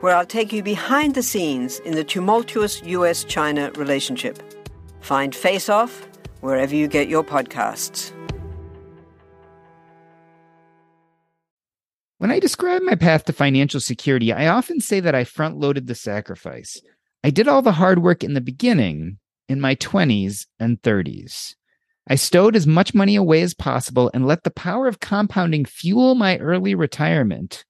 where I'll take you behind the scenes in the tumultuous U.S.-China relationship. Find Face Off wherever you get your podcasts. When I describe my path to financial security, I often say that I front-loaded the sacrifice. I did all the hard work in the beginning, in my 20s and 30s. I stowed as much money away as possible and let the power of compounding fuel my early retirement.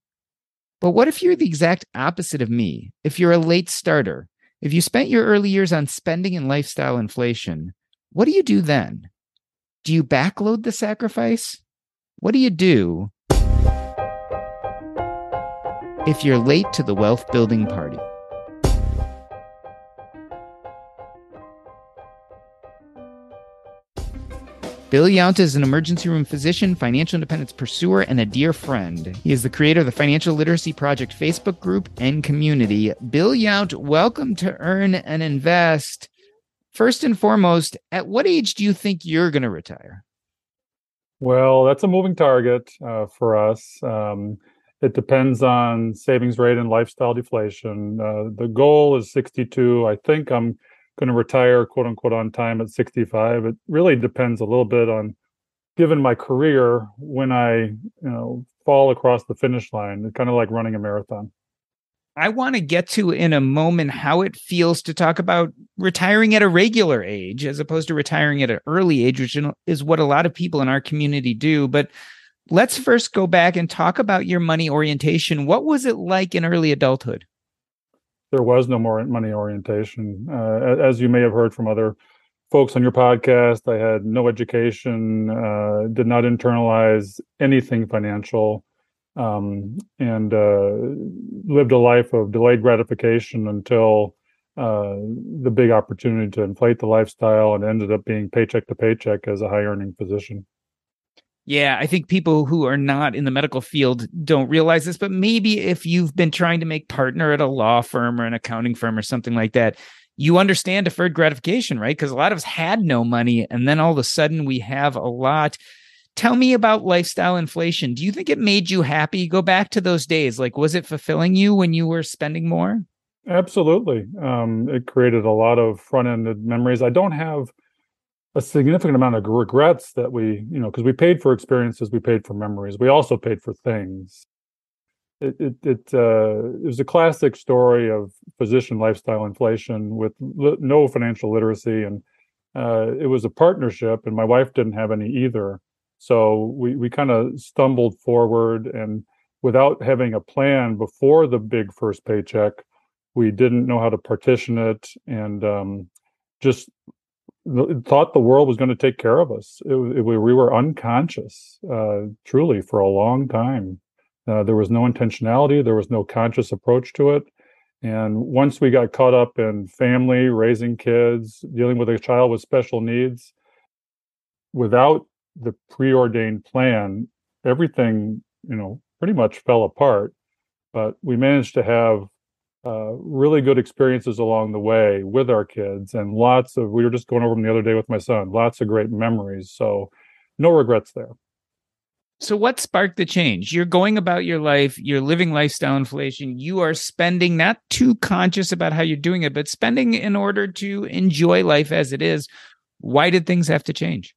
But what if you're the exact opposite of me? If you're a late starter, if you spent your early years on spending and lifestyle inflation, what do you do then? Do you backload the sacrifice? What do you do if you're late to the wealth building party? Bill Yount is an emergency room physician, financial independence pursuer, and a dear friend. He is the creator of the Financial Literacy Project Facebook group and community. Bill Yount, welcome to Earn and Invest. First and foremost, at what age do you think you're going to retire? Well, that's a moving target for us. It depends on savings rate and lifestyle deflation. The goal is 62. I think I'm going to retire, quote unquote, on time at 65. It really depends a little bit on, given my career, when I fall across the finish line. It's kind of like running a marathon. I want to get to in a moment how it feels to talk about retiring at a regular age as opposed to retiring at an early age, which is what a lot of people in our community do. But let's first go back and talk about your money orientation. What was it like in early adulthood? There was no more money orientation. As you may have heard from other folks on your podcast, I had no education, did not internalize anything financial, and lived a life of delayed gratification until the big opportunity to inflate the lifestyle and ended up being paycheck to paycheck as a high-earning physician. Yeah, I think people who are not in the medical field don't realize this, but maybe if you've been trying to make partner at a law firm or an accounting firm or something like that, you understand deferred gratification, right? Because a lot of us had no money, and then all of a sudden we have a lot. Tell me about lifestyle inflation. Do you think it made you happy? Go back to those days. Like, was it fulfilling you when you were spending more? Absolutely. It created a lot of front-ended memories. I don't have a significant amount of regrets that we, because we paid for experiences, we paid for memories, we also paid for things. It was a classic story of physician lifestyle inflation with no financial literacy, and it was a partnership, and my wife didn't have any either. So we kind of stumbled forward, and without having a plan before the big first paycheck, we didn't know how to partition it, and just thought the world was going to take care of us. We were unconscious, truly, for a long time. There was no intentionality. There was no conscious approach to it. And once we got caught up in family, raising kids, dealing with a child with special needs, without the preordained plan, everything, pretty much fell apart. But we managed to have really good experiences along the way with our kids, and we were just going over them the other day with my son, lots of great memories. So no regrets there. So what sparked the change? You're going about your life, you're living lifestyle inflation, you are spending, not too conscious about how you're doing it, but spending in order to enjoy life as it is. Why did things have to change?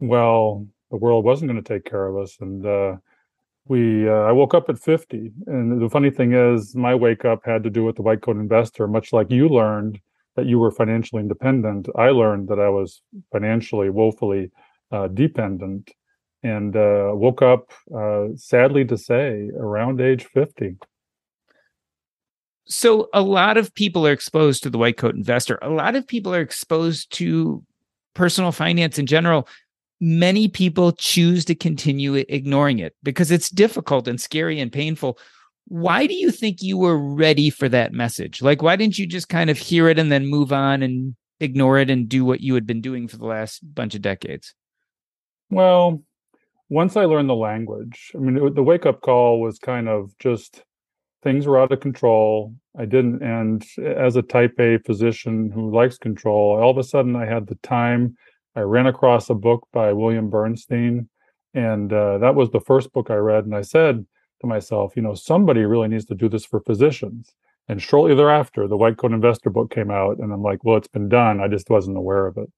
Well, the world wasn't going to take care of us. And I woke up at 50. And the funny thing is, my wake up had to do with the White Coat Investor. Much like you learned that you were financially independent, I learned that I was financially woefully dependent, and woke up, sadly to say, around age 50. So a lot of people are exposed to the White Coat Investor. A lot of people are exposed to personal finance in general. Many people choose to continue ignoring it because it's difficult and scary and painful. Why do you think you were ready for that message? Like, why didn't you just kind of hear it and then move on and ignore it and do what you had been doing for the last bunch of decades? Well, once I learned the language, I mean, the wake-up call was kind of just things were out of control. And as a type A physician who likes control, all of a sudden I had the time. I ran across a book by William Bernstein, and that was the first book I read. And I said to myself, you know, somebody really needs to do this for physicians. And shortly thereafter, the White Coat Investor book came out, and I'm like, well, it's been done. I just wasn't aware of it.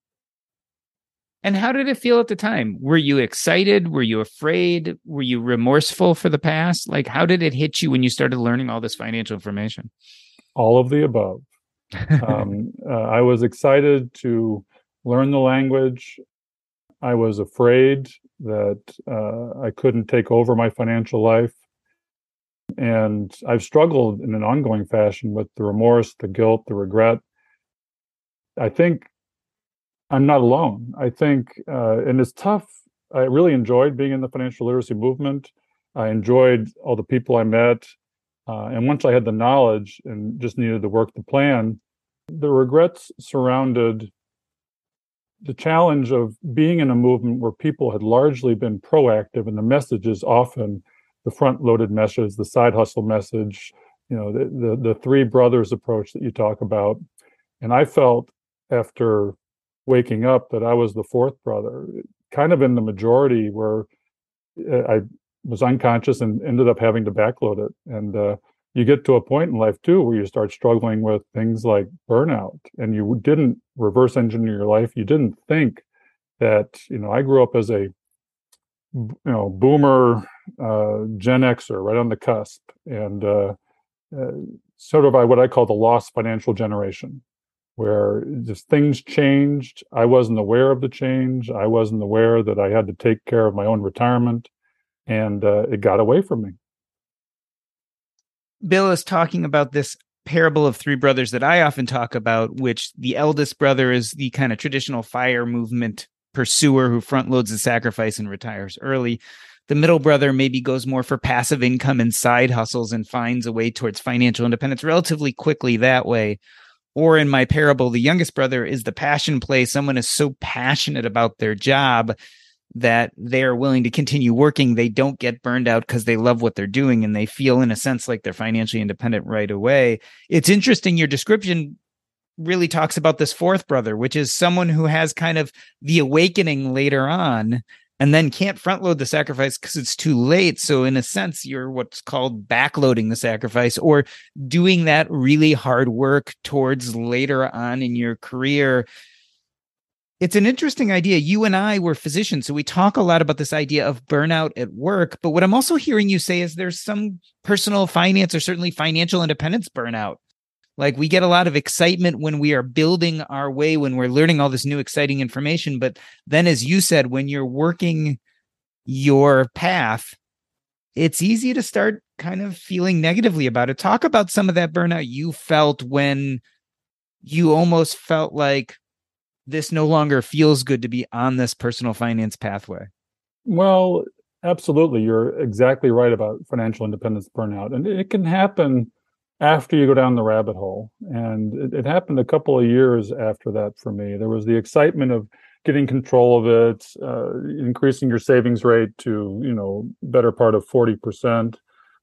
And how did it feel at the time? Were you excited? Were you afraid? Were you remorseful for the past? Like, how did it hit you when you started learning all this financial information? All of the above. I was excited to learn the language. I was afraid that I couldn't take over my financial life. And I've struggled in an ongoing fashion with the remorse, the guilt, the regret. I think I'm not alone. I think, and it's tough. I really enjoyed being in the financial literacy movement. I enjoyed all the people I met. And once I had the knowledge and just needed to work the plan, the regrets surrounded the challenge of being in a movement where people had largely been proactive, and the message is often the front-loaded message, the side hustle message, you know, the three brothers approach that you talk about. And I felt after waking up that I was the fourth brother, kind of in the majority, where I was unconscious and ended up having to backload it. And you get to a point in life too where you start struggling with things like burnout, and you didn't reverse engineer your life. You didn't think that, you know, I grew up as a, you know, boomer, Gen Xer, right on the cusp, and sort of what I call the lost financial generation, where just things changed. I wasn't aware of the change. I wasn't aware that I had to take care of my own retirement, and it got away from me. Bill is talking about this parable of three brothers that I often talk about, which the eldest brother is the kind of traditional FIRE movement pursuer who front loads the sacrifice and retires early. The middle brother maybe goes more for passive income and side hustles and finds a way towards financial independence relatively quickly that way. Or in my parable, the youngest brother is the passion play. Someone is so passionate about their job that they are willing to continue working. They don't get burned out because they love what they're doing, and they feel, in a sense, like they're financially independent right away. It's interesting. Your description really talks about this fourth brother, which is someone who has kind of the awakening later on and then can't front load the sacrifice because it's too late. So in a sense, you're what's called backloading the sacrifice, or doing that really hard work towards later on in your career. It's an interesting idea. You and I were physicians, so we talk a lot about this idea of burnout at work. But what I'm also hearing you say is there's some personal finance, or certainly financial independence, burnout. Like, we get a lot of excitement when we are building our way, when we're learning all this new exciting information. But then, as you said, when you're working your path, it's easy to start kind of feeling negatively about it. Talk about some of that burnout you felt when you almost felt like this no longer feels good to be on this personal finance pathway. Well, absolutely. You're exactly right about financial independence burnout. And it can happen after you go down the rabbit hole. And it happened a couple of years after that for me. There was the excitement of getting control of it, increasing your savings rate to, you know, better part of 40%.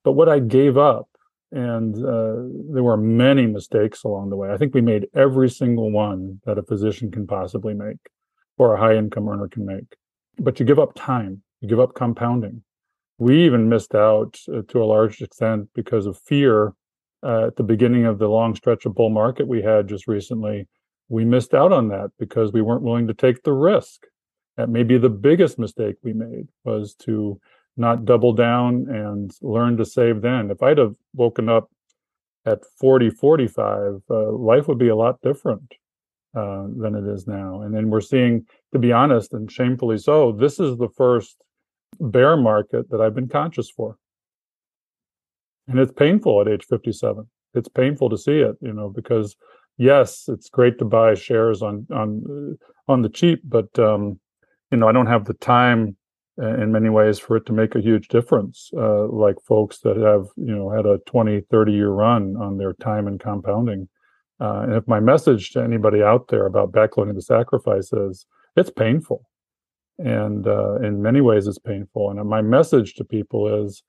But what I gave up, and there were many mistakes along the way. I think we made every single one that a physician can possibly make, or a high income earner can make. But you give up time, you give up compounding. We even missed out to a large extent because of fear. At the beginning of the long stretch of bull market we had just recently, we missed out on that because we weren't willing to take the risk. That may be the biggest mistake we made, was to not double down and learn to save then. If I'd have woken up at 40, 45, life would be a lot different than it is now. And then we're seeing, to be honest and shamefully so, this is the first bear market that I've been conscious for. And it's painful at age 57. It's painful to see it, you know, because yes, it's great to buy shares on the cheap, but you know, I don't have the time in many ways for it to make a huge difference, like folks that have, you know, had a 20, 30-year run on their time and compounding. And if my message to anybody out there about backloading the sacrifice is, it's painful. And in many ways, it's painful. And my message to people is,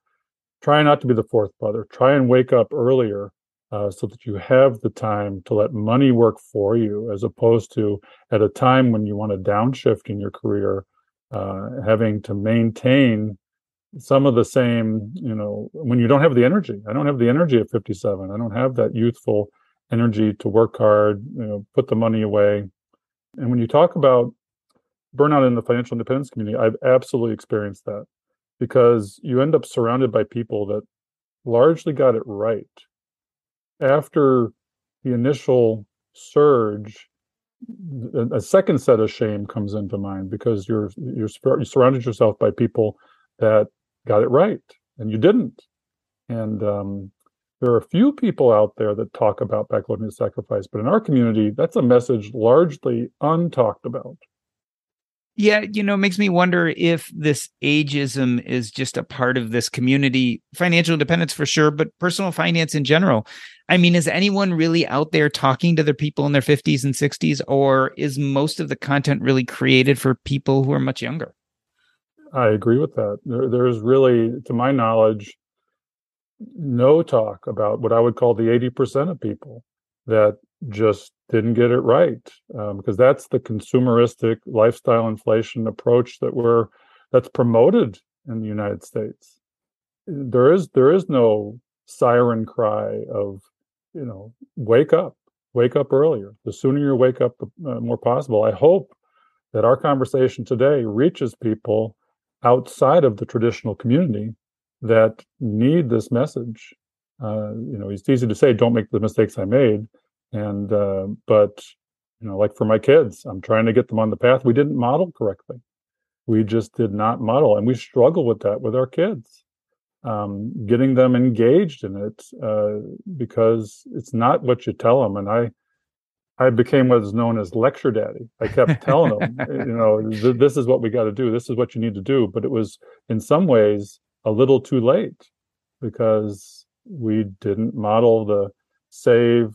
try not to be the fourth brother. Try and wake up earlier so that you have the time to let money work for you, as opposed to at a time when you want to downshift in your career, having to maintain some of the same, you know, when you don't have the energy. I don't have the energy at 57. I don't have that youthful energy to work hard, you know, put the money away. And when you talk about burnout in the financial independence community, I've absolutely experienced that, because you end up surrounded by people that largely got it right. After the initial surge, a second set of shame comes into mind, because you surrounded yourself by people that got it right and you didn't. And there are a few people out there that talk about backloading the sacrifice, but in our community, that's a message largely untalked about. Yeah, you know, it makes me wonder if this ageism is just a part of this community, financial independence for sure, but personal finance in general. I mean, is anyone really out there talking to their people in their 50s and 60s, or is most of the content really created for people who are much younger? I agree with that. There's really, to my knowledge, no talk about what I would call the 80% of people that just didn't get it right, because that's the consumeristic lifestyle inflation approach that's promoted in the United States. There is no siren cry of, you know, wake up earlier. The sooner you wake up, the more possible. I hope that our conversation today reaches people outside of the traditional community that need this message. You know, it's easy to say, don't make the mistakes I made. And, but, you know, like for my kids, I'm trying to get them on the path. We didn't model correctly. We just did not model. And we struggle with that with our kids, getting them engaged in it, because it's not what you tell them. And I became what is known as lecture daddy. I kept telling them, you know, this is what we got to do. This is what you need to do. But it was in some ways a little too late, because we didn't model the save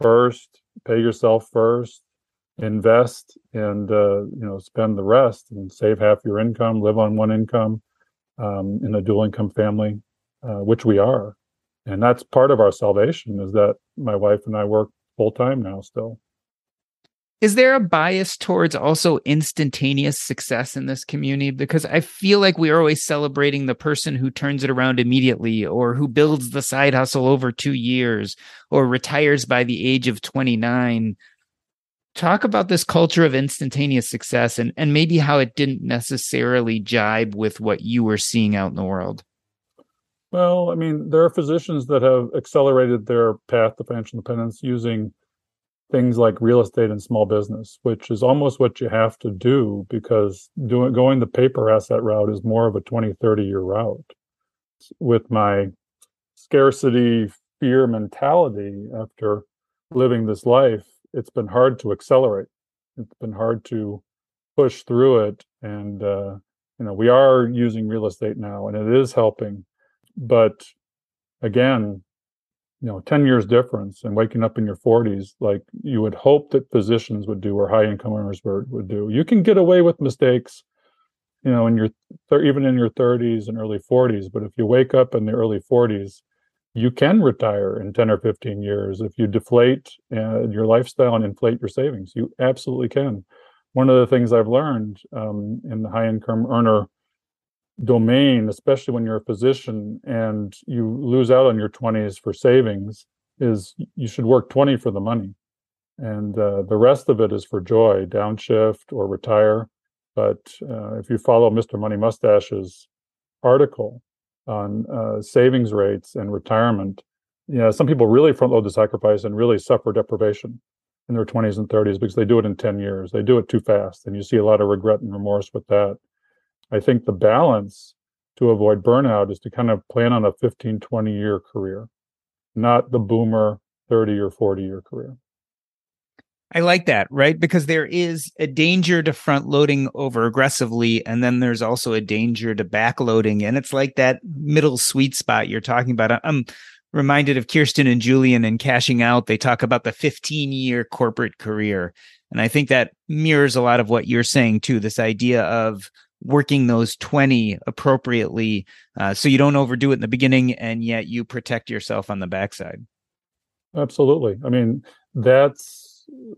first, pay yourself first, invest, and you know, spend the rest, and save half your income, live on one income, in a dual income family, which we are. And that's part of our salvation, is that my wife and I work full time now still. Is there a bias towards also instantaneous success in this community? Because I feel like we are always celebrating the person who turns it around immediately, or who builds the side hustle over 2 years, or retires by the age of 29. Talk about this culture of instantaneous success, and maybe how it didn't necessarily jibe with what you were seeing out in the world. Well, I mean, there are physicians that have accelerated their path to financial independence using things like real estate and small business, which is almost what you have to do, because going the paper asset route is more of a 20, 30-year route. With my scarcity fear mentality after living this life, it's been hard to accelerate. It's been hard to push through it. And, you know, we are using real estate now, and it is helping. But again, you know, 10 years difference and waking up in your 40s, like you would hope that physicians would do, or high income earners would do. You can get away with mistakes, you know, in your even in your 30s and early 40s. But if you wake up in the early 40s, you can retire in 10 or 15 years if you deflate your lifestyle and inflate your savings. You absolutely can. One of the things I've learned in the high income earner domain, especially when you're a physician and you lose out on your 20s for savings, is you should work 20 for the money, and the rest of it is for joy, downshift, or retire. But if you follow Mr. Money Mustache's article on savings rates and retirement, you know, some people really front load the sacrifice and really suffer deprivation in their 20s and 30s because they do it in 10 years. They do it too fast. And you see a lot of regret and remorse with that. I think the balance to avoid burnout is to kind of plan on a 15, 20-year career, not the boomer 30 or 40-year career. I like that, right? Because there is a danger to front loading over aggressively, and then there's also a danger to back loading. And it's like that middle sweet spot you're talking about. I'm reminded of Kirsten and Julian in Cashing Out. They talk about the 15-year corporate career. And I think that mirrors a lot of what you're saying too, this idea of working those 20 appropriately so you don't overdo it in the beginning, and yet you protect yourself on the backside. Absolutely. I mean, that's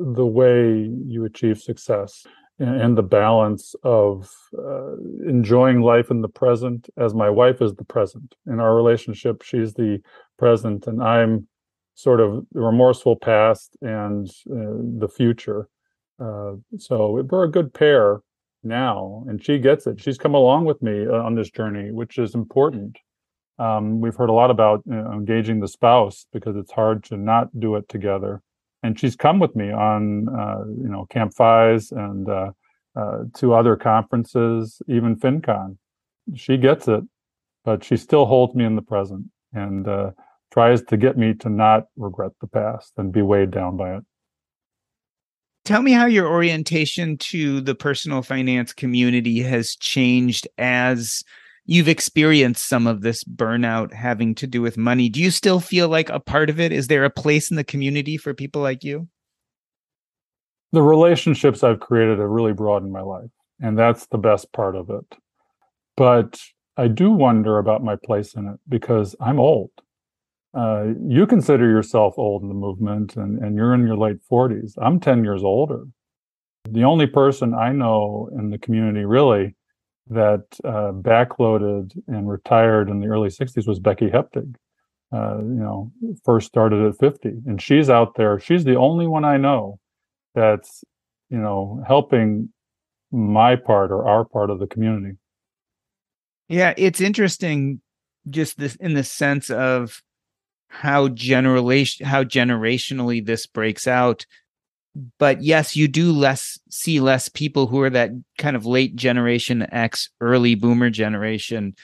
the way you achieve success and the balance of enjoying life in the present, as my wife is the present. In our relationship, she's the present, and I'm sort of the remorseful past and the future. So we're a good pair now, and she gets it. She's come along with me on this journey, which is important. We've heard a lot about engaging the spouse because it's hard to not do it together. And she's come with me on, Camp FIs and two other conferences, even FinCon. She gets it, but she still holds me in the present and tries to get me to not regret the past and be weighed down by it. Tell me how your orientation to the personal finance community has changed as you've experienced some of this burnout having to do with money. Do you still feel like a part of it? Is there a place in the community for people like you? The relationships I've created have really broadened my life, and that's the best part of it. But I do wonder about my place in it because I'm old. You consider yourself old in the movement, and you're in your late 40s. I'm 10 years older. The only person I know in the community really that backloaded and retired in the early 60s was Becky Heptig, first started at 50. And she's out there. She's the only one I know that's, helping my part or our part of the community. Yeah, it's interesting just this in the sense of how generationally this breaks out. But yes, you do see less people who are that kind of late generation X, early boomer generation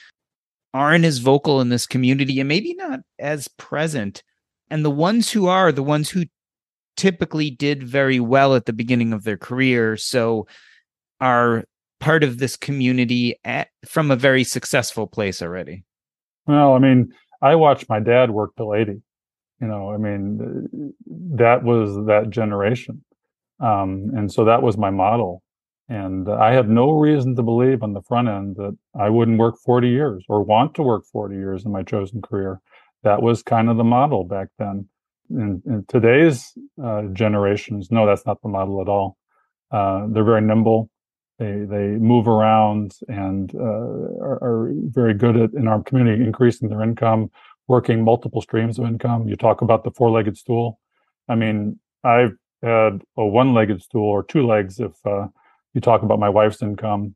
aren't as vocal in this community and maybe not as present. And the ones who are the ones who typically did very well at the beginning of their career, so are part of this community from a very successful place already. Well, I mean, I watched my dad work till 80. That was that generation. And so that was my model. And I have no reason to believe on the front end that I wouldn't work 40 years or want to work 40 years in my chosen career. That was kind of the model back then. In today's generations, no, that's not the model at all. They're very nimble. They move around and are very good at, in our community, increasing their income, working multiple streams of income. You talk about the four-legged stool. I mean, I've had a one-legged stool or two legs if you talk about my wife's income.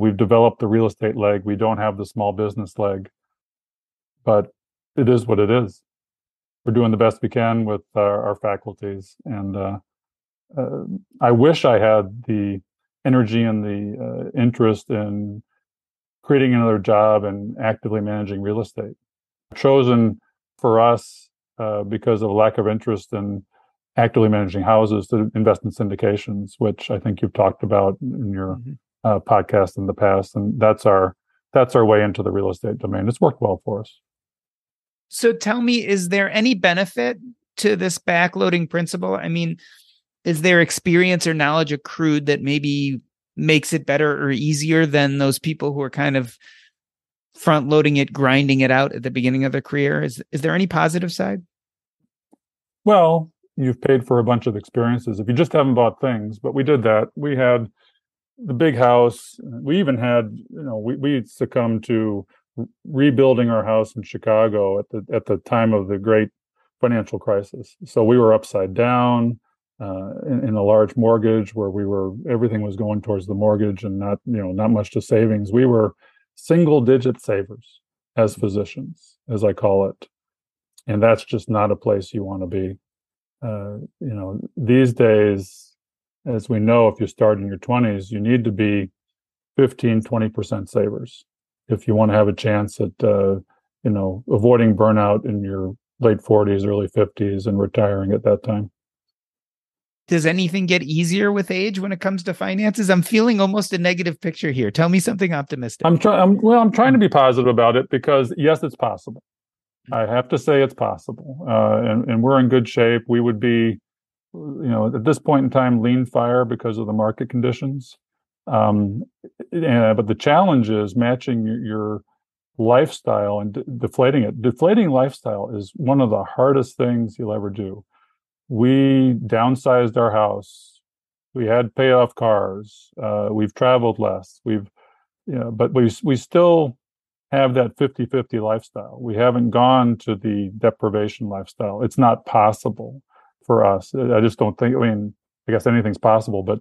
We've developed the real estate leg. We don't have the small business leg. But it is what it is. We're doing the best we can with our faculties. And I wish I had the energy and the interest in creating another job and actively managing real estate. Chosen for us because of a lack of interest in actively managing houses to invest in syndications, which I think you've talked about in your podcast in the past. And that's our way into the real estate domain. It's worked well for us. So tell me, is there any benefit to this backloading principle? I mean, is there experience or knowledge accrued that maybe makes it better or easier than those people who are kind of front loading it, grinding it out at the beginning of their career? Is there any positive side? Well, you've paid for a bunch of experiences if you just haven't bought things, but we did that. We had the big house. We even had, we succumbed to rebuilding our house in Chicago at the time of the great financial crisis. So we were upside down. In a large mortgage where everything was going towards the mortgage and not much to savings. We were single-digit savers as physicians, as I call it. And that's just not a place you want to be. You know, these days, as we know, if you start in your 20s, you need to be 15, 20% savers if you want to have a chance at, you know, avoiding burnout in your late 40s, early 50s, and retiring at that time. Does anything get easier with age when it comes to finances? I'm feeling almost a negative picture here. Tell me something optimistic. I'm trying to be positive about it because, yes, it's possible. I have to say it's possible. And we're in good shape. We would be, you know, at this point in time, lean fire because of the market conditions. But the challenge is matching your lifestyle and deflating it. Deflating lifestyle is one of the hardest things you'll ever do. We downsized our house. We had payoff cars. We've traveled less. We've, you know, but we still have that 50-50 lifestyle. We haven't gone to the deprivation lifestyle. It's not possible for us. I just don't think, I mean, I guess anything's possible, but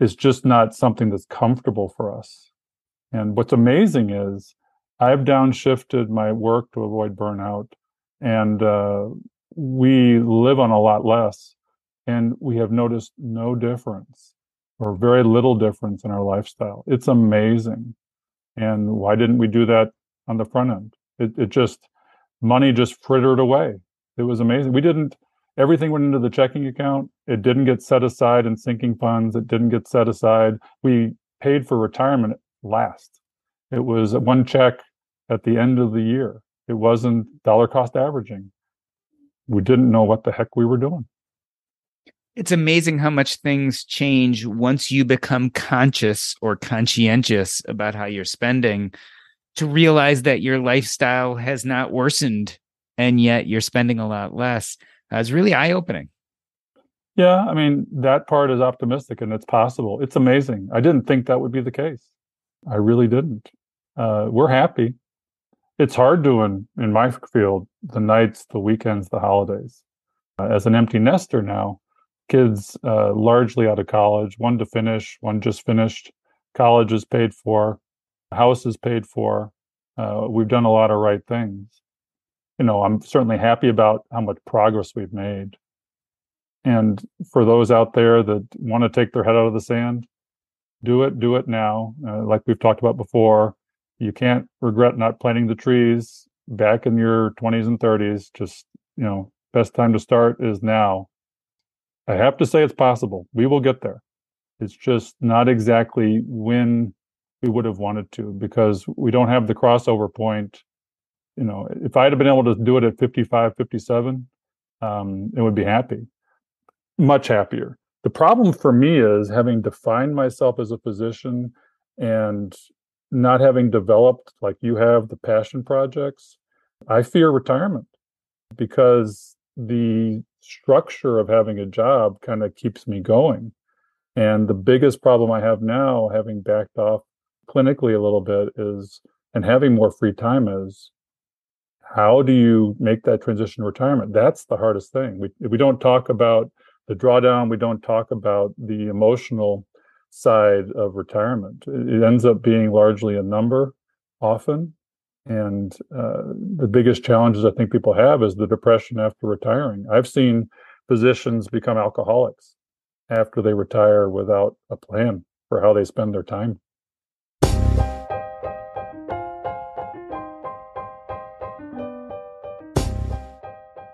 it's just not something that's comfortable for us. And what's amazing is I've downshifted my work to avoid burnout, and we live on a lot less, and we have noticed no difference or very little difference in our lifestyle. It's amazing. And why didn't we do that on the front end? It just, money just frittered away. It was amazing. We didn't, everything went into the checking account. It didn't get set aside in sinking funds. It didn't get set aside. We paid for retirement last. It was one check at the end of the year. It wasn't dollar cost averaging. We didn't know what the heck we were doing. It's amazing how much things change once you become conscious or conscientious about how you're spending, to realize that your lifestyle has not worsened and yet you're spending a lot less. It's really eye-opening. Yeah, I mean, that part is optimistic and it's possible. It's amazing. I didn't think that would be the case. I really didn't. We're happy. It's hard doing, in my field, the nights, the weekends, the holidays. As an empty nester now, kids largely out of college, one to finish, one just finished. College is paid for. House is paid for. We've done a lot of right things. You know, I'm certainly happy about how much progress we've made. And for those out there that want to take their head out of the sand, do it now. Like we've talked about before, you can't regret not planting the trees back in your 20s and 30s. Just, you know, best time to start is now. I have to say it's possible. We will get there. It's just not exactly when we would have wanted to because we don't have the crossover point. You know, if I'd have been able to do it at 55, 57, it would be happy, much happier. The problem for me is having defined myself as a physician and not having developed, like you have, the passion projects. I fear retirement because the structure of having a job kind of keeps me going. And the biggest problem I have now, having backed off clinically a little bit, is, and having more free time, is how do you make that transition to retirement? That's the hardest thing. We don't talk about the drawdown. We don't talk about the emotional side of retirement. It ends up being largely a number often. And the biggest challenges I think people have is the depression after retiring. I've seen physicians become alcoholics after they retire without a plan for how they spend their time.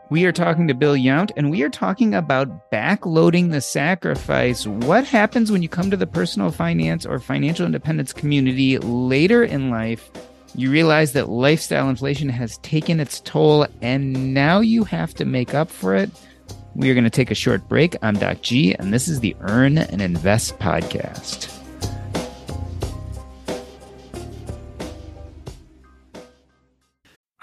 We are talking to Bill Yount, and we are talking about backloading the sacrifice. What happens when you come to the personal finance or financial independence community later in life? You realize that lifestyle inflation has taken its toll, and now you have to make up for it. We are going to take a short break. I'm Doc G, and this is the Earn and Invest podcast.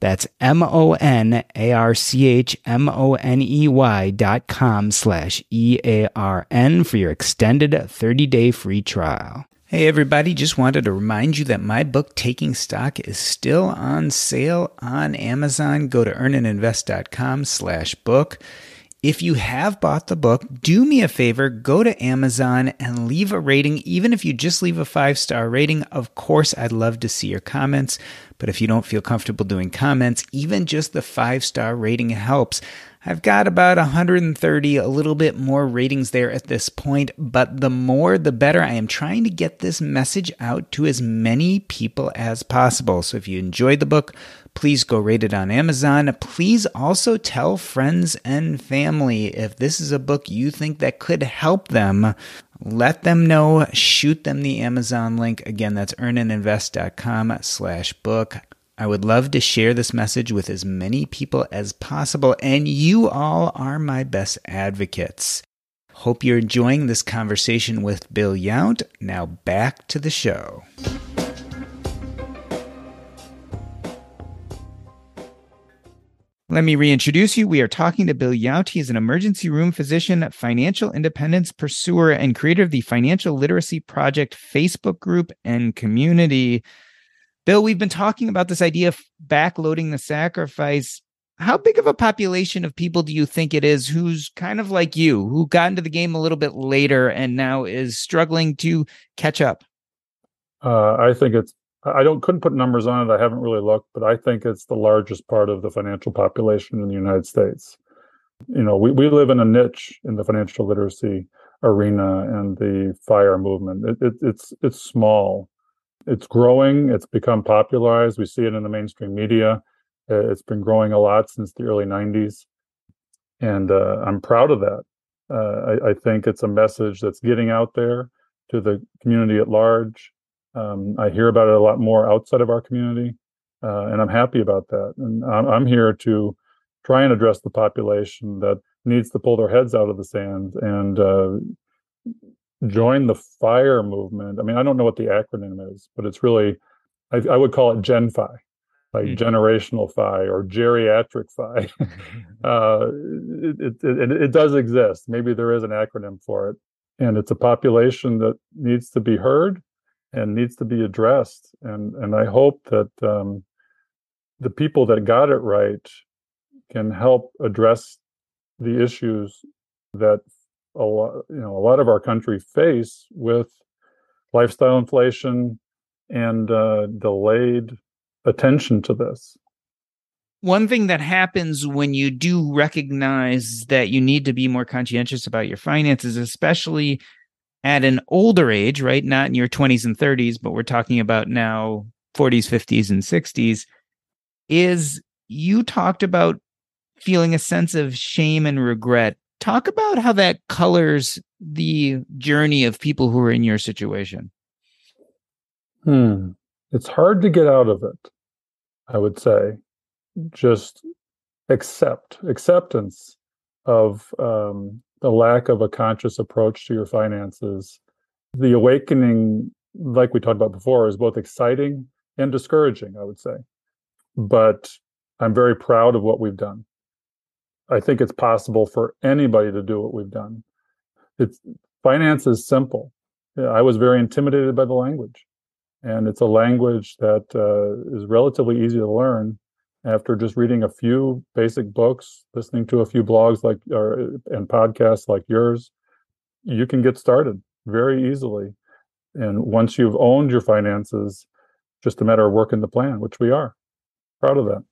That's monarchmoney.com/EARN for your extended 30-day free trial. Hey, everybody. Just wanted to remind you that my book, Taking Stock, is still on sale on Amazon. Go to earnandinvest.com/book. If you have bought the book, do me a favor, go to Amazon and leave a rating. Even if you just leave a 5-star rating, of course, I'd love to see your comments. But if you don't feel comfortable doing comments, even just the 5-star rating helps. I've got about 130, a little bit more ratings there at this point, but the more, the better. I am trying to get this message out to as many people as possible. So if you enjoyed the book, please go rate it on Amazon. Please also tell friends and family if this is a book you think that could help them. Let them know. Shoot them the Amazon link. Again, that's earnandinvest.com/book. I would love to share this message with as many people as possible, and you all are my best advocates. Hope you're enjoying this conversation with Bill Yount. Now back to the show. Let me reintroduce you. We are talking to Bill Yount. He is an emergency room physician, financial independence pursuer, and creator of the Financial Literacy Project Facebook group and community. Bill, we've been talking about this idea of backloading the sacrifice. How big of a population of people do you think it is who's kind of like you, who got into the game a little bit later and now is struggling to catch up? I think it's I couldn't put numbers on it. I haven't really looked, but I think it's the largest part of the financial population in the United States. You know, we live in a niche in the financial literacy arena and the FIRE movement. It's small. It's growing. It's become popularized. We see it in the mainstream media. It's been growing a lot since the early 90s. And I'm proud of that. I think it's a message that's getting out there to the community at large. I hear about it a lot more outside of our community, and I'm happy about that. And I'm here to try and address the population that needs to pull their heads out of the sand and join the FIRE movement. I mean, I don't know what the acronym is, but it's really, I would call it Gen Fi, like generational Fi or geriatric Fi. It does exist. Maybe there is an acronym for it. And it's a population that needs to be heard and needs to be addressed. And I hope that the people that got it right can help address the issues that a lot of our country face with lifestyle inflation and delayed attention to this. One thing that happens when you do recognize that you need to be more conscientious about your finances, especially at an older age, right? Not in your 20s and 30s, but we're talking about now 40s, 50s, and 60s, is you talked about feeling a sense of shame and regret. Talk about how that colors the journey of people who are in your situation. It's hard to get out of it, I would say. Just acceptance of the lack of a conscious approach to your finances. The awakening, like we talked about before, is both exciting and discouraging, I would say. But I'm very proud of what we've done. I think it's possible for anybody to do what we've done. Finance is simple. I was very intimidated by the language. And it's a language that is relatively easy to learn after just reading a few basic books, listening to a few blogs and podcasts like yours. You can get started very easily. And once you've owned your finances, just a matter of working the plan, which we are. Proud of that.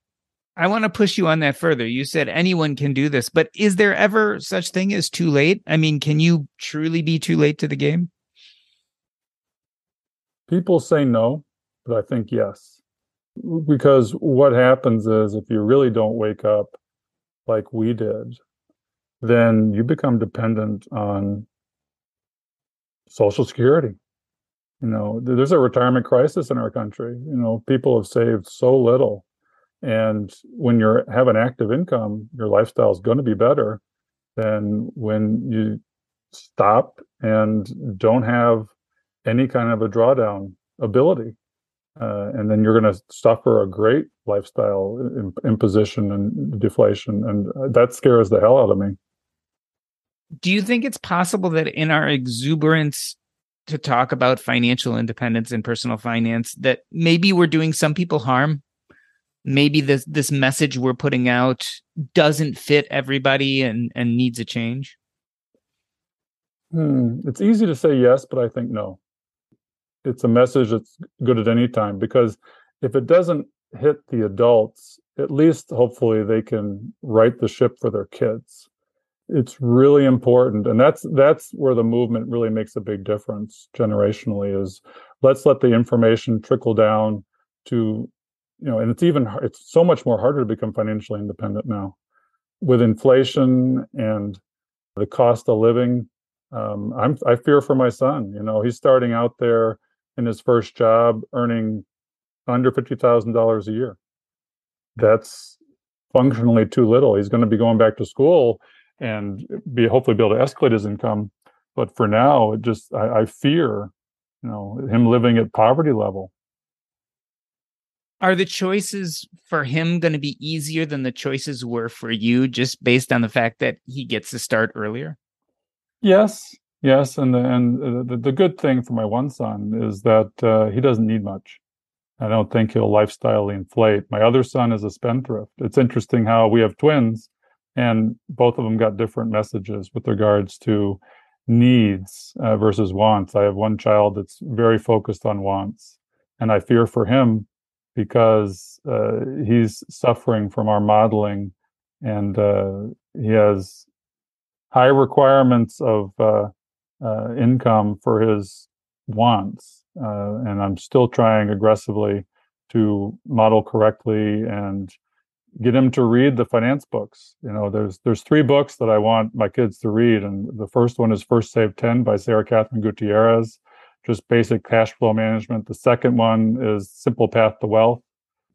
I want to push you on that further. You said anyone can do this, but is there ever such thing as too late? I mean, can you truly be too late to the game? People say no, but I think yes. Because what happens is if you really don't wake up like we did, then you become dependent on Social Security. You know, there's a retirement crisis in our country. You know, people have saved so little. And when you have an active income, your lifestyle is going to be better than when you stop and don't have any kind of a drawdown ability. And then you're going to suffer a great lifestyle imposition and deflation. And that scares the hell out of me. Do you think it's possible that in our exuberance to talk about financial independence and personal finance, that maybe we're doing some people harm? Maybe this message we're putting out doesn't fit everybody and needs a change? It's easy to say yes, but I think no. It's a message that's good at any time, because if it doesn't hit the adults, at least hopefully they can right the ship for their kids. It's really important. And that's where the movement really makes a big difference generationally, is let's let the information trickle down to, you know, and it's so much more harder to become financially independent now. With inflation and the cost of living, I fear for my son. You know, he's starting out there in his first job earning under $50,000 a year. That's functionally too little. He's going to be going back to school and hopefully be able to escalate his income. But for now, it just, I fear, you know, him living at poverty level. Are the choices for him going to be easier than the choices were for you, just based on the fact that he gets to start earlier? Yes. And the good thing for my one son is that he doesn't need much. I don't think he'll lifestyle inflate. My other son is a spendthrift. It's interesting how we have twins, and both of them got different messages with regards to needs versus wants. I have one child that's very focused on wants, and I fear for him because he's suffering from our modeling, and he has high requirements of income for his wants. And I'm still trying aggressively to model correctly and get him to read the finance books. You know, there's three books that I want my kids to read. And the first one is First Save 10 by Sarah Catherine Gutierrez, just basic cash flow management. The second one is Simple Path to Wealth,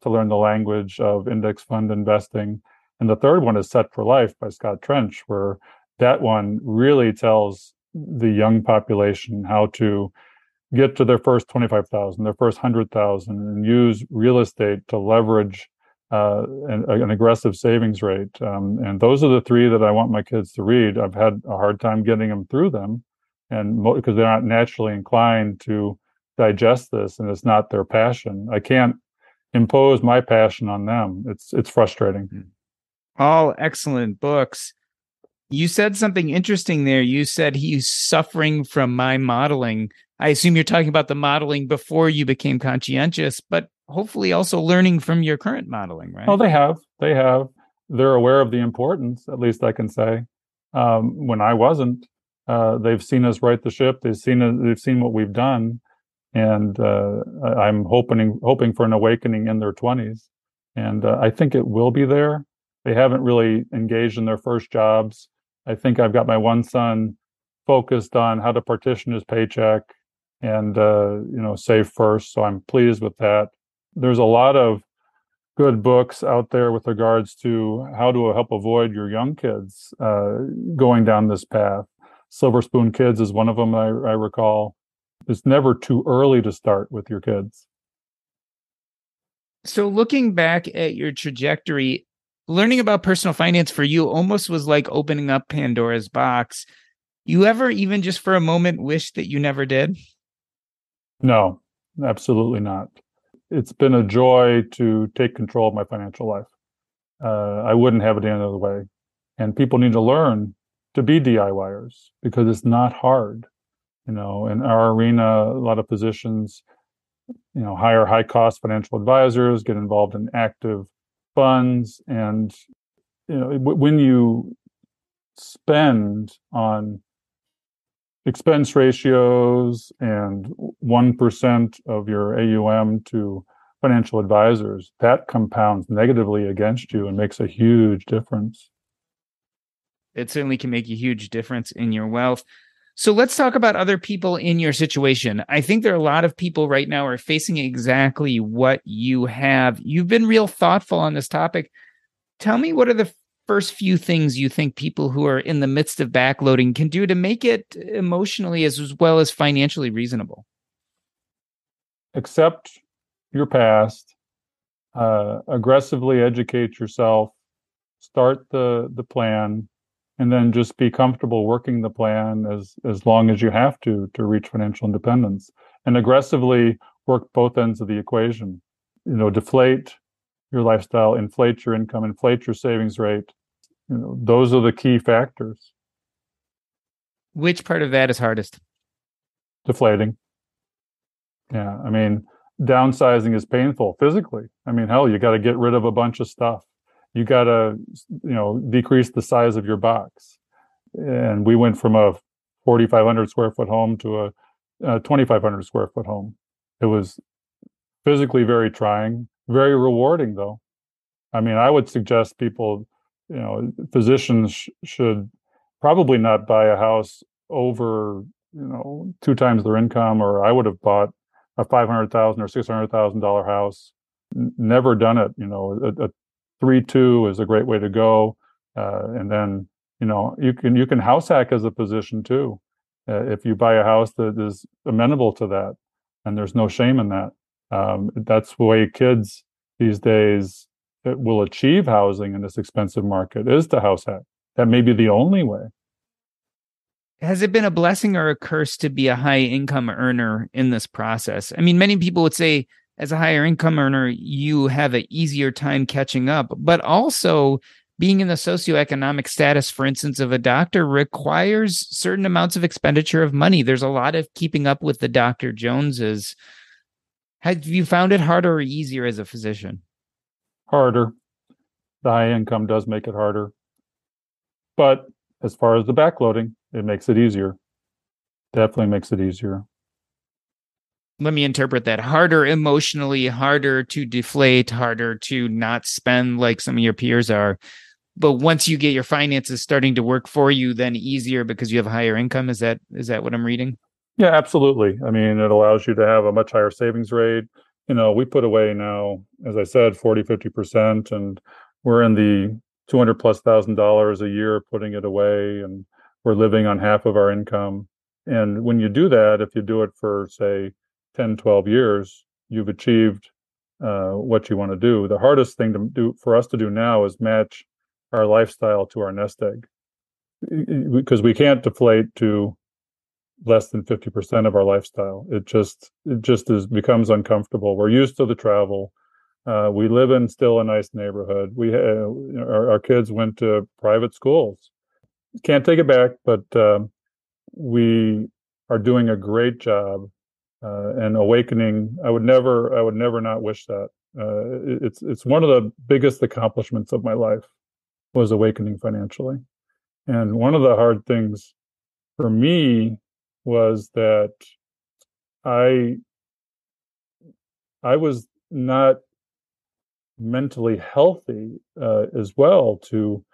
to learn the language of index fund investing. And the third one is Set for Life by Scott Trench, where that one really tells the young population how to get to their first 25,000, their first 100,000, and use real estate to leverage an aggressive savings rate. And those are the three that I want my kids to read. I've had a hard time getting them through them, and because they're not naturally inclined to digest this, and it's not their passion. I can't impose my passion on them. It's frustrating. All excellent books. You said something interesting there. You said he's suffering from my modeling. I assume you're talking about the modeling before you became conscientious, but hopefully also learning from your current modeling, right? Oh, they have. They're aware of the importance, at least I can say. When I wasn't, they've seen us right the ship. They've seen what we've done. And I'm hoping for an awakening in their 20s. And I think it will be there. They haven't really engaged in their first jobs. I think I've got my one son focused on how to partition his paycheck and, save first. So I'm pleased with that. There's a lot of good books out there with regards to how to help avoid your young kids going down this path. Silver Spoon Kids is one of them I recall. It's never too early to start with your kids. So looking back at your trajectory, learning about personal finance for you almost was like opening up Pandora's box. You ever even just for a moment wish that you never did? No, absolutely not. It's been a joy to take control of my financial life. I wouldn't have it any other way. And people need to learn to be DIYers because it's not hard. You know, in our arena, a lot of positions, you know, hire high-cost financial advisors, get involved in active funds. And, you know, when you spend on expense ratios and 1% of your AUM to financial advisors, that compounds negatively against you and makes a huge difference. It certainly can make a huge difference in your wealth. So let's talk about other people in your situation. I think there are a lot of people right now who are facing exactly what you have. You've been real thoughtful on this topic. Tell me, what are the first few things you think people who are in the midst of backloading can do to make it emotionally as well as financially reasonable? Accept your past, aggressively educate yourself, start the plan, and then just be comfortable working the plan as long as you have to reach financial independence, and aggressively work both ends of the equation. You know, deflate your lifestyle, inflate your income, inflate your savings rate. You know, those are the key factors. Which part of that is hardest? Deflating. Yeah, I mean, downsizing is painful physically. I mean, hell, you got to get rid of a bunch of stuff. You got to, you know, decrease the size of your box. And we went from a 4,500 square foot home to a 2,500 square foot home. It was physically very trying, very rewarding, though. I mean, I would suggest people, you know, physicians should probably not buy a house over, you know, 2 times their income, or I would have bought a $500,000 or $600,000 house. Never done it. You know, a 3-2 is a great way to go. And then, you know, you can house hack as a position too. If you buy a house that is amenable to that, and there's no shame in that. That's the way kids these days will achieve housing in this expensive market, is to house hack. That may be the only way. Has it been a blessing or a curse to be a high income earner in this process? I mean, many people would say, as a higher income earner, you have an easier time catching up. But also, being in the socioeconomic status, for instance, of a doctor requires certain amounts of expenditure of money. There's a lot of keeping up with the Dr. Joneses. Have you found it harder or easier as a physician? Harder. The high income does make it harder. But as far as the backloading, it makes it easier. Definitely makes it easier. Let me interpret that. Harder emotionally, harder to deflate, harder to not spend like some of your peers are. But once you get your finances starting to work for you, then easier because you have a higher income. Is that what I'm reading? Yeah, absolutely. I mean, it allows you to have a much higher savings rate. You know, we put away now, as I said, 40, 50%, and we're in the $200,000+ a year putting it away, and we're living on half of our income. And when you do that, if you do it for, say, 10, 12 years, you've achieved what you want to do. The hardest thing to do for us to do now is match our lifestyle to our nest egg, because we can't deflate to less than 50% of our lifestyle. It just becomes uncomfortable. We're used to the travel. We live in still a nice neighborhood. We our kids went to private schools. Can't take it back, but we are doing a great job. And awakening, I would never not wish that. It's one of the biggest accomplishments of my life, was awakening financially. And one of the hard things for me was that I was not mentally healthy as well to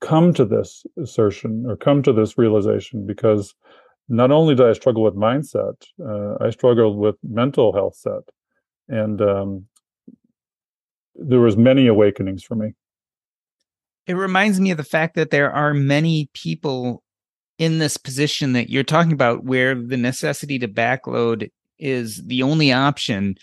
come to this assertion or come to this realization, because not only did I struggle with mindset, I struggled with mental health set. And there was many awakenings for me. It reminds me of the fact that there are many people in this position that you're talking about where the necessity to backload is the only option.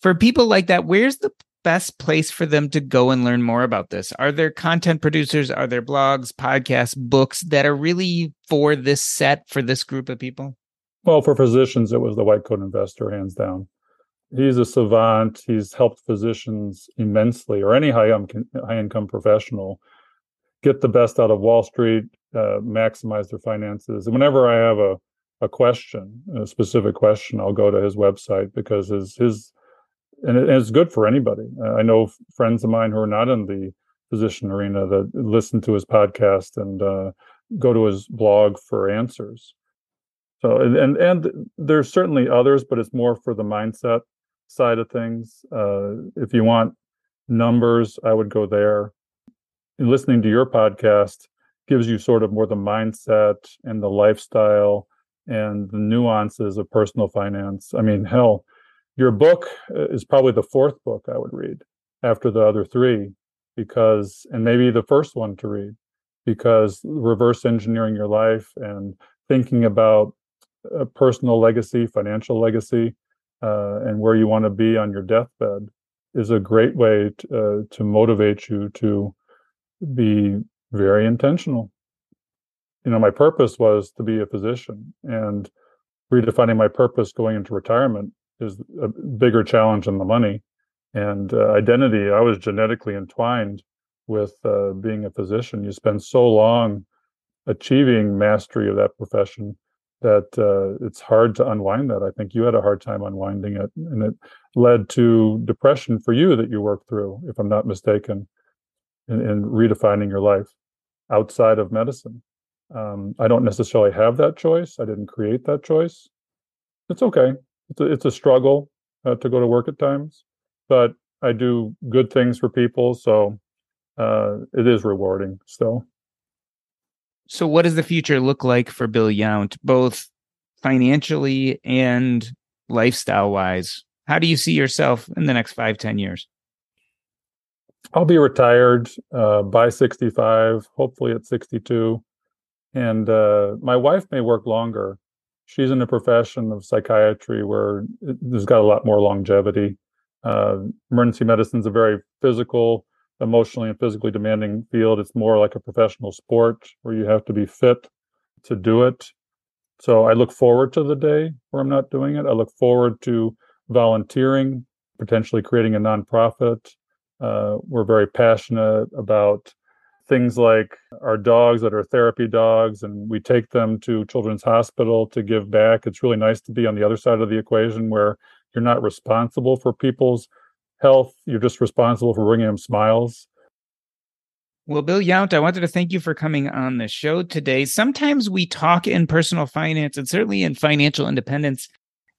For people like that, where's the best place for them to go and learn more about this? Are there content producers? Are there blogs, podcasts, books that are really for this set, for this group of people? Well, for physicians, it was the White Coat Investor, hands down. He's a savant. He's helped physicians immensely, or any high-income professional, get the best out of Wall Street, maximize their finances. And whenever I have a question, a specific question, I'll go to his website because his and it's good for anybody. I know friends of mine who are not in the physician arena that listen to his podcast and go to his blog for answers. So and there's certainly others, but it's more for the mindset side of things. If you want numbers, I would go there. And listening to your podcast gives you sort of more the mindset and the lifestyle and the nuances of personal finance. I mean, hell, your book is probably the fourth book I would read after the other three, because, and maybe the first one to read, because reverse engineering your life and thinking about a personal legacy, financial legacy, and where you want to be on your deathbed is a great way to motivate you to be very intentional. You know, my purpose was to be a physician, and redefining my purpose going into retirement is a bigger challenge than the money and identity. I was genetically entwined with being a physician. You spend so long achieving mastery of that profession that it's hard to unwind that. I think you had a hard time unwinding it, and it led to depression for you that you worked through, if I'm not mistaken, in redefining your life outside of medicine. I don't necessarily have that choice. I didn't create that choice. It's okay. It's a struggle to go to work at times, but I do good things for people, so it is rewarding still. So what does the future look like for Bill Yount, both financially and lifestyle-wise? How do you see yourself in the next 5-10 years? I'll be retired by 65, hopefully at 62. And my wife may work longer. She's in a profession of psychiatry where there's got a lot more longevity. Emergency medicine is a very physical, emotionally and physically demanding field. It's more like a professional sport where you have to be fit to do it. So I look forward to the day where I'm not doing it. I look forward to volunteering, potentially creating a nonprofit. We're very passionate about things like our dogs that are therapy dogs, and we take them to Children's Hospital to give back. It's really nice to be on the other side of the equation where you're not responsible for people's health, you're just responsible for bringing them smiles. Well, Bill Yount, I wanted to thank you for coming on the show today. Sometimes we talk in personal finance and certainly in financial independence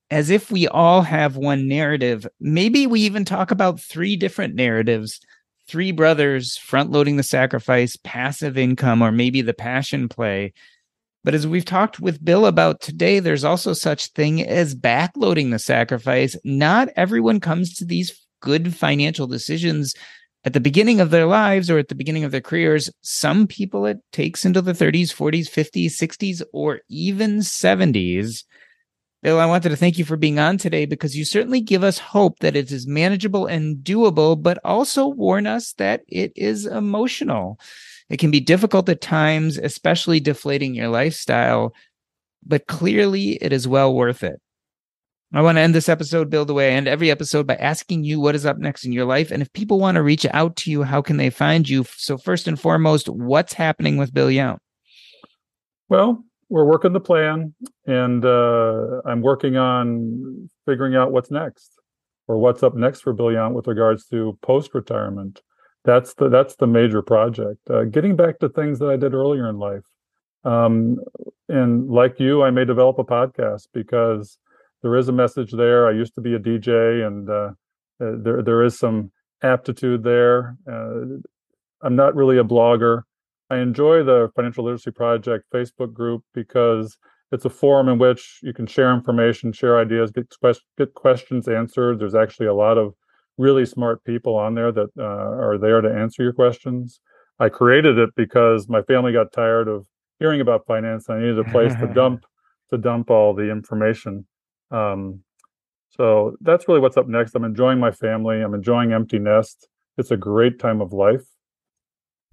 as if we all have one narrative. Maybe we even talk about three different narratives, three brothers, front-loading the sacrifice, passive income, or maybe the passion play. But as we've talked with Bill about today, there's also such thing as backloading the sacrifice. Not everyone comes to these good financial decisions at the beginning of their lives or at the beginning of their careers. Some people it takes into their 30s, 40s, 50s, 60s, or even 70s. Bill, I wanted to thank you for being on today because you certainly give us hope that it is manageable and doable, but also warn us that it is emotional. It can be difficult at times, especially deflating your lifestyle, but clearly it is well worth it. I want to end this episode, Bill, the way I end every episode, by asking you what is up next in your life. And if people want to reach out to you, how can they find you? So first and foremost, what's happening with Bill Yount? Well, we're working the plan, and I'm working on figuring out what's next, or what's up next for Bill Yount with regards to post-retirement. That's the major project. Getting back to things that I did earlier in life. And like you, I may develop a podcast because there is a message there. I used to be a DJ, and there is some aptitude there. I'm not really a blogger. I enjoy the Financial Literacy Project Facebook group because it's a forum in which you can share information, share ideas, get questions answered. There's actually a lot of really smart people on there that are there to answer your questions. I created it because my family got tired of hearing about finance. And I needed a place to dump all the information. So that's really what's up next. I'm enjoying my family. I'm enjoying Empty Nest. It's a great time of life.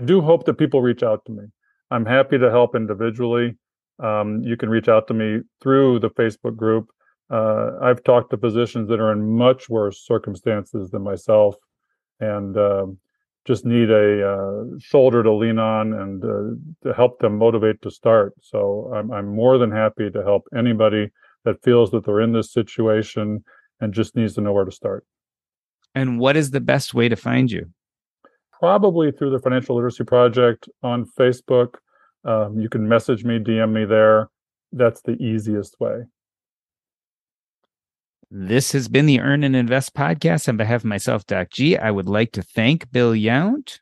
I do hope that people reach out to me. I'm happy to help individually. You can reach out to me through the Facebook group. I've talked to physicians that are in much worse circumstances than myself and just need a shoulder to lean on and to help them motivate to start. So I'm more than happy to help anybody that feels that they're in this situation and just needs to know where to start. And what is the best way to find you? Probably through the Financial Literacy Project on Facebook. You can message me, DM me there. That's the easiest way. This has been the Earn and Invest podcast. On behalf of myself, Doc G, I would like to thank Bill Yount.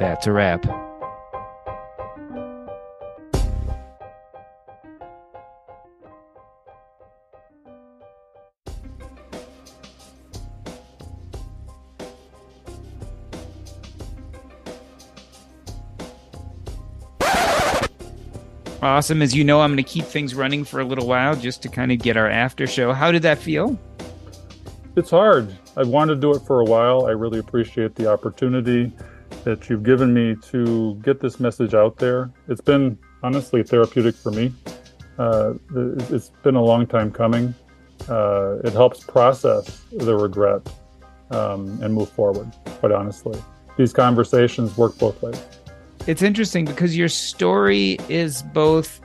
That's a wrap. Awesome. As you know, I'm going to keep things running for a little while just to kind of get our after show. How did that feel? It's hard. I've wanted to do it for a while. I really appreciate the opportunity that you've given me to get this message out there. It's been honestly therapeutic for me. It's been a long time coming. It helps process the regret and move forward, quite honestly. These conversations work both ways. It's interesting because your story is both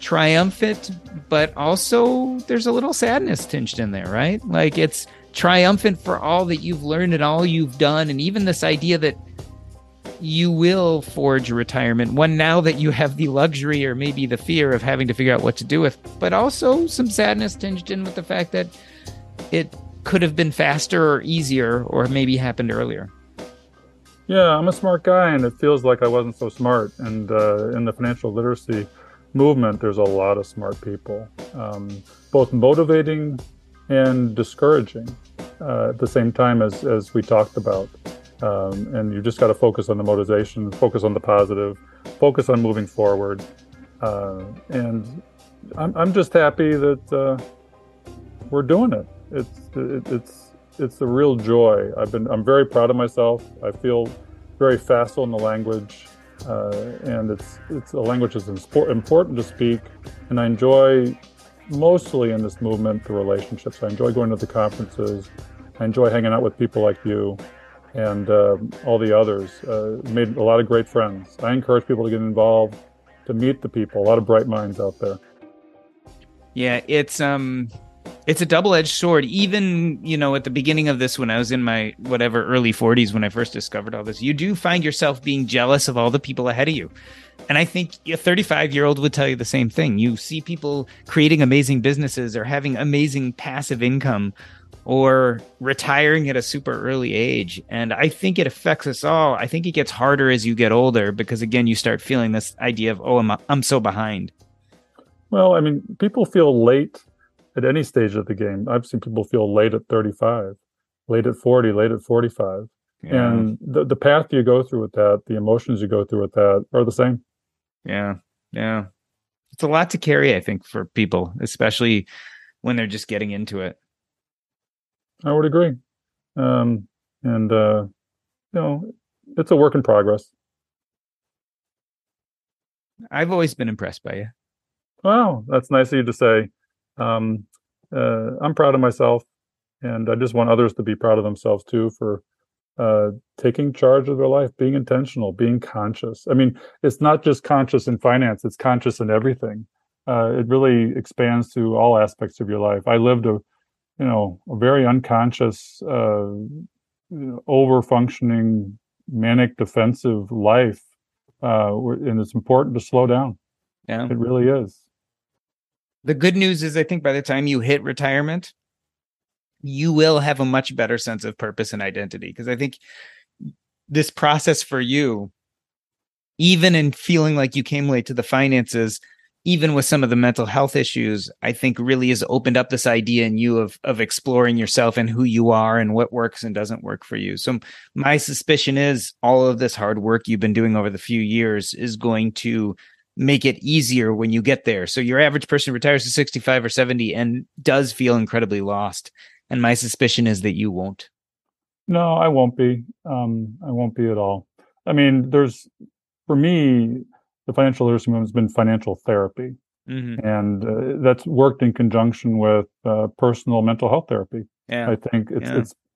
triumphant, but also there's a little sadness tinged in there, right? Like it's triumphant for all that you've learned and all you've done. And even this idea that you will forge retirement, one now that you have the luxury or maybe the fear of having to figure out what to do with, but also some sadness tinged in with the fact that it could have been faster or easier or maybe happened earlier. Yeah, I'm a smart guy, and it feels like I wasn't so smart. And in the financial literacy movement, there's a lot of smart people, both motivating and discouraging at the same time as we talked about. And you just got to focus on the motivation, focus on the positive, focus on moving forward. And I'm just happy that we're doing it. It's a real joy. I'm very proud of myself. I feel very facile in the language, and it's a language that's important to speak. And I enjoy mostly in this movement the relationships. I enjoy going to the conferences. I enjoy hanging out with people like you and all the others. Made a lot of great friends. I encourage people to get involved, to meet the people. A lot of bright minds out there. Yeah, It's a double-edged sword. Even, at the beginning of this, when I was in my early 40s, when I first discovered all this, you do find yourself being jealous of all the people ahead of you. And I think a 35-year-old would tell you the same thing. You see people creating amazing businesses or having amazing passive income or retiring at a super early age. And I think it affects us all. I think it gets harder as you get older because, again, you start feeling this idea of, oh, I'm so behind. Well, people feel late at any stage of the game. I've seen people feel late at 35, late at 40, late at 45. Yeah. And the path you go through with that, the emotions you go through with that are the same. Yeah. Yeah. It's a lot to carry, I think, for people, especially when they're just getting into it. I would agree. It's a work in progress. I've always been impressed by you. Wow. That's nice of you to say. I'm proud of myself, and I just want others to be proud of themselves too for taking charge of their life, being intentional, being conscious. It's not just conscious in finance, it's conscious in everything. It really expands to all aspects of your life. I lived a very unconscious, over-functioning, manic defensive life, and it's important to slow down. Yeah. It really is. The good news is I think by the time you hit retirement, you will have a much better sense of purpose and identity. Because I think this process for you, even in feeling like you came late to the finances, even with some of the mental health issues, I think really has opened up this idea in you of exploring yourself and who you are and what works and doesn't work for you. So my suspicion is all of this hard work you've been doing over the few years is going to make it easier when you get there. So your average person retires at 65 or 70 and does feel incredibly lost. And my suspicion is that you won't. No, I won't be. I won't be at all. I mean, for me, the financial literacy movement has been financial therapy. Mm-hmm. And that's worked in conjunction with personal mental health therapy. Yeah. I think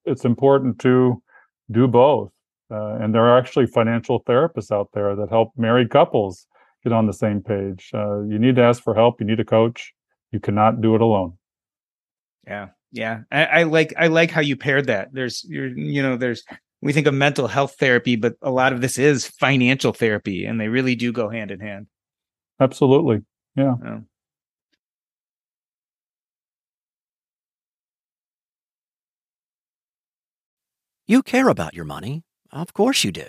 it's important to do both. And there are actually financial therapists out there that help married couples get on the same page. You need to ask for help. You need a coach. You cannot do it alone. Yeah. Yeah. I like how you paired that. We think of mental health therapy, but a lot of this is financial therapy, and they really do go hand in hand. Absolutely. Yeah. Oh. You care about your money. Of course you do.